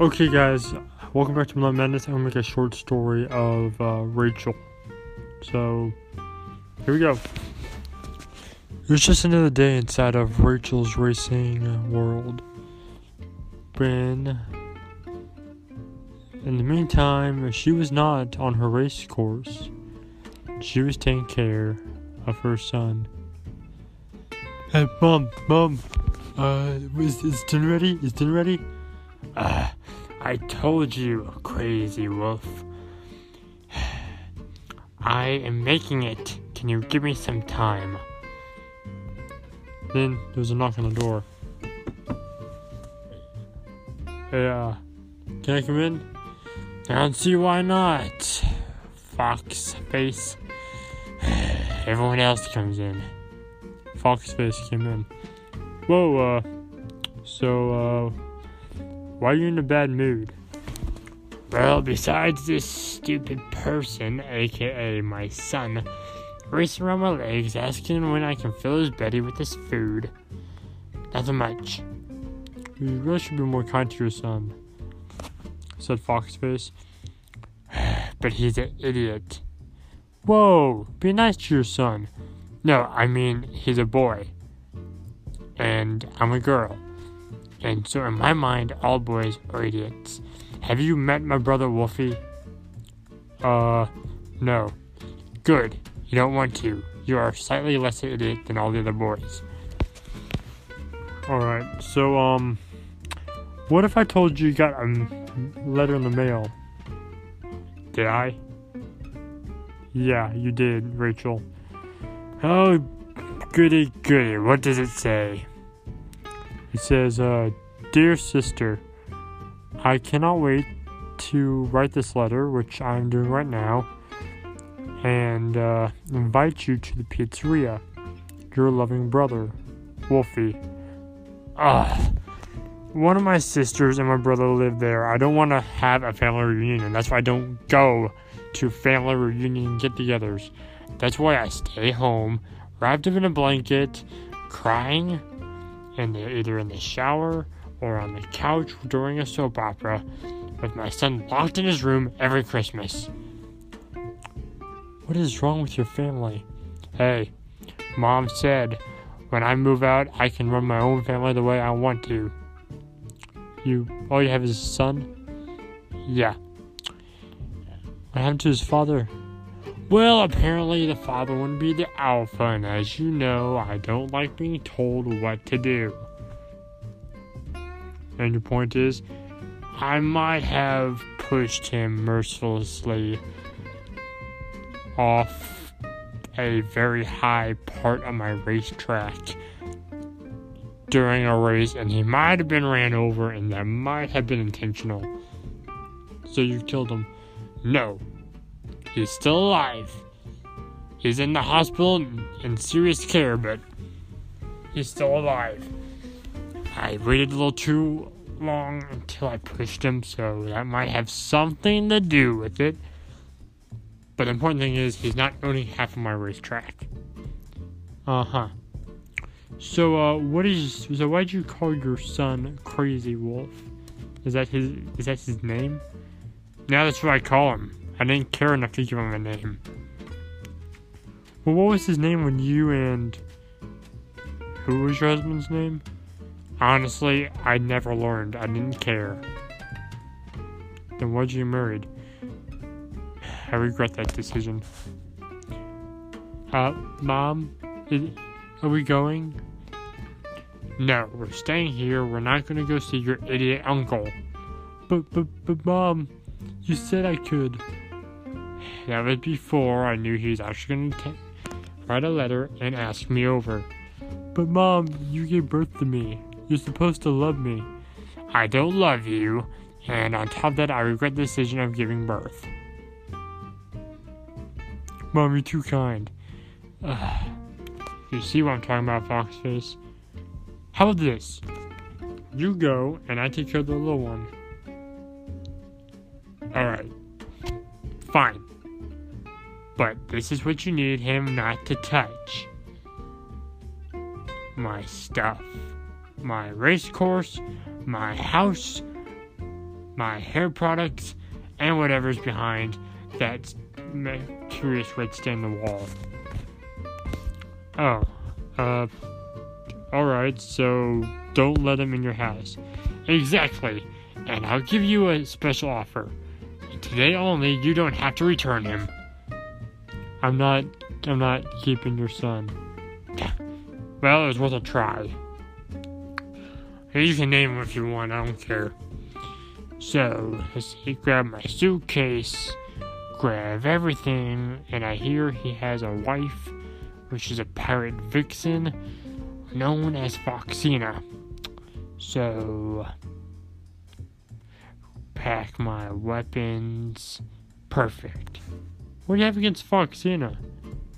Okay guys, welcome back to Midnight Madness. I'm gonna make a short story of Rachel. So, here we go. It was just another day inside of Rachel's racing world. When, in the meantime, she was not on her race course. She was taking care of her son. Hey, Mom, is dinner ready? Is dinner ready? I told you, crazy wolf. I am making it. Can you give me some time? Then there was a knock on the door. Hey, can I come in? I don't see why not. Fox face. Everyone else comes in. Fox face came in. Whoa, why are you in a bad mood? Well, besides this stupid person, aka my son, racing around my legs, asking when I can fill his belly with his food. Nothing much. You really should be more kind to your son, said Foxface. But he's an idiot. Whoa, be nice to your son. No, I mean, he's a boy. And I'm a girl. And so in my mind, all boys are idiots. Have you met my brother Wolfie? No. Good. You don't want to. You are slightly less an idiot than all the other boys. Alright, so, what if I told you got a letter in the mail? Did I? Yeah, you did, Rachel. Oh, goody goody. What does it say? It says, Dear Sister, I cannot wait to write this letter, which I'm doing right now, and invite you to the pizzeria. Your loving brother, Wolfie. Ugh. One of my sisters and my brother live there. I don't want to have a family reunion. That's why I don't go to family reunion get-togethers. That's why I stay home, wrapped up in a blanket, crying, and they're either in the shower or on the couch during a soap opera with my son locked in his room every Christmas. What is wrong with your family? Hey, Mom said when I move out, I can run my own family the way I want to. All you have is a son? Yeah. What happened to his father? Well, apparently the father wouldn't be the alpha, and as you know, I don't like being told what to do. And your point is, I might have pushed him mercilessly off a very high part of my racetrack during a race, and he might have been ran over, and that might have been intentional. So you killed him? No. He's still alive. He's in the hospital in serious care, but he's still alive. I waited a little too long until I pushed him, so that might have something to do with it. But the important thing is, he's not owning half of my racetrack. Uh-huh. So, why'd you call your son Crazy Wolf? Is that his name? Now that's what I call him. I didn't care enough to give him a name. Well, what was his name when you and... Who was your husband's name? Honestly, I never learned. I didn't care. Then why'd you get married? I regret that decision. Mom? Are we going? No, we're staying here. We're not gonna go see your idiot uncle. But Mom, you said I could. That was before I knew he was actually going to write a letter and ask me over. But Mom, you gave birth to me. You're supposed to love me. I don't love you, and on top of that, I regret the decision of giving birth. Mom, you're too kind. You see what I'm talking about, Foxface? How about this? You go, and I take care of the little one. Alright, fine, but this is what you need him not to touch. My stuff, my race course, my house, my hair products, and whatever's behind that curious red stain on the wall. Alright, so don't let them in your house. Exactly, and I'll give you a special offer. Today only, you don't have to return him. I'm not keeping your son. Well, it was worth a try. You can name him if you want, I don't care. So, let's see, grab my suitcase, grab everything, and I hear he has a wife, which is a pirate vixen, known as Foxina. So, pack my weapons. Perfect. What do you have against Foxina?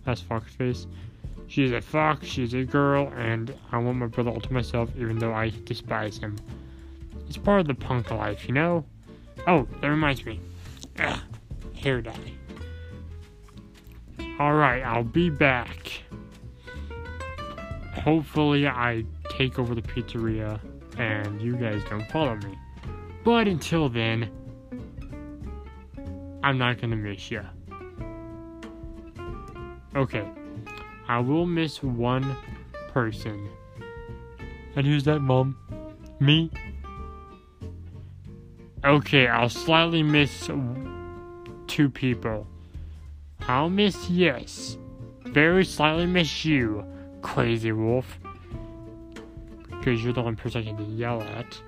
That's Foxface. She's a fox, she's a girl, and I want my brother all to myself, even though I despise him. It's part of the punk life, you know? Oh, that reminds me. Ugh, hair dye. Alright, I'll be back. Hopefully I take over the pizzeria and you guys don't follow me. But until then, I'm not gonna miss you. Okay, I will miss one person. And who's that, Mom? Me? Okay, I'll slightly miss two people. I'll miss Yes. Very slightly miss you, Crazy Wolf. Because you're the only person I can yell at.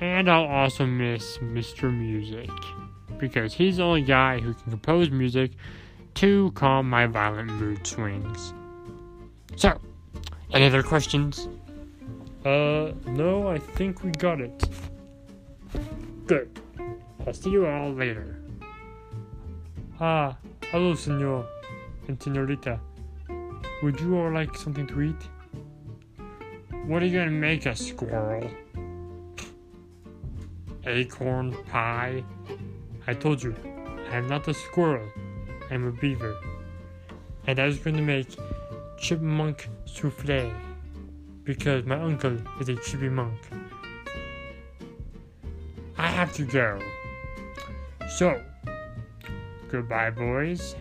And I'll also miss Mr. Music, because he's the only guy who can compose music to calm my violent mood swings. So, any other questions? No, I think we got it. Good. I'll see you all later. Ah, hello, senor and senorita. Would you all like something to eat? What are you gonna make us, squirrel? Acorn pie? I told you, I'm not a squirrel, I'm a beaver. And I was going to make chipmunk souffle, because my uncle is a chipmunk. I have to go. So, goodbye, boys.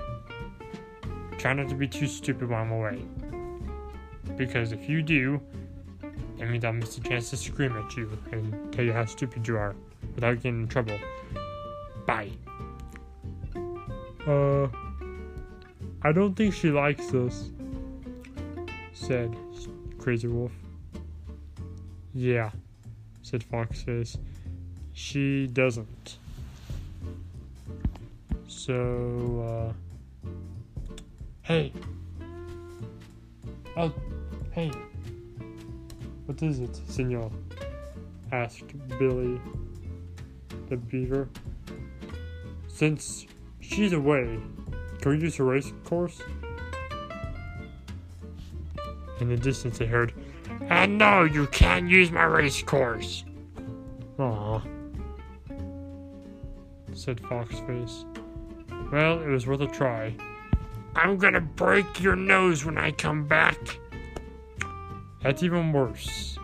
Try not to be too stupid while I'm away, because if you do, that means I'll miss a chance to scream at you and tell you how stupid you are without getting in trouble. Bye. I don't think she likes us, said Crazy Wolf. Yeah, said Foxface. She doesn't. So, hey. Oh, hey. What is it, senor? Asked Billy the Beaver. Since she's away, can we use a race course? In the distance I heard, and no, you can't use my race course. Aww, said Foxface. Well, it was worth a try. I'm gonna break your nose when I come back. That's even worse.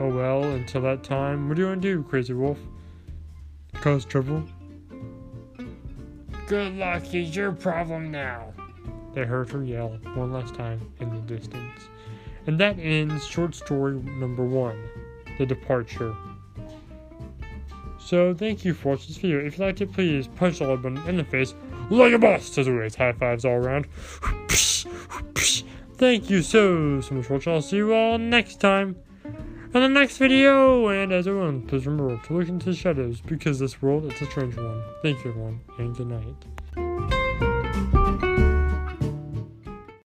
Oh well, until that time, what do you want to do, Crazy Wolf? Cause trouble? Good luck is your problem now. They heard her yell one last time in the distance. And that ends short story number 1, The Departure. So thank you for watching this video. If you liked it, please punch the like button in the face like a boss, as always. High fives all around. Thank you so much for watching. I'll see you all next time in the next video, and as everyone, please remember to look into the shadows, because this world, it's a strange one. Thank you everyone, and good night.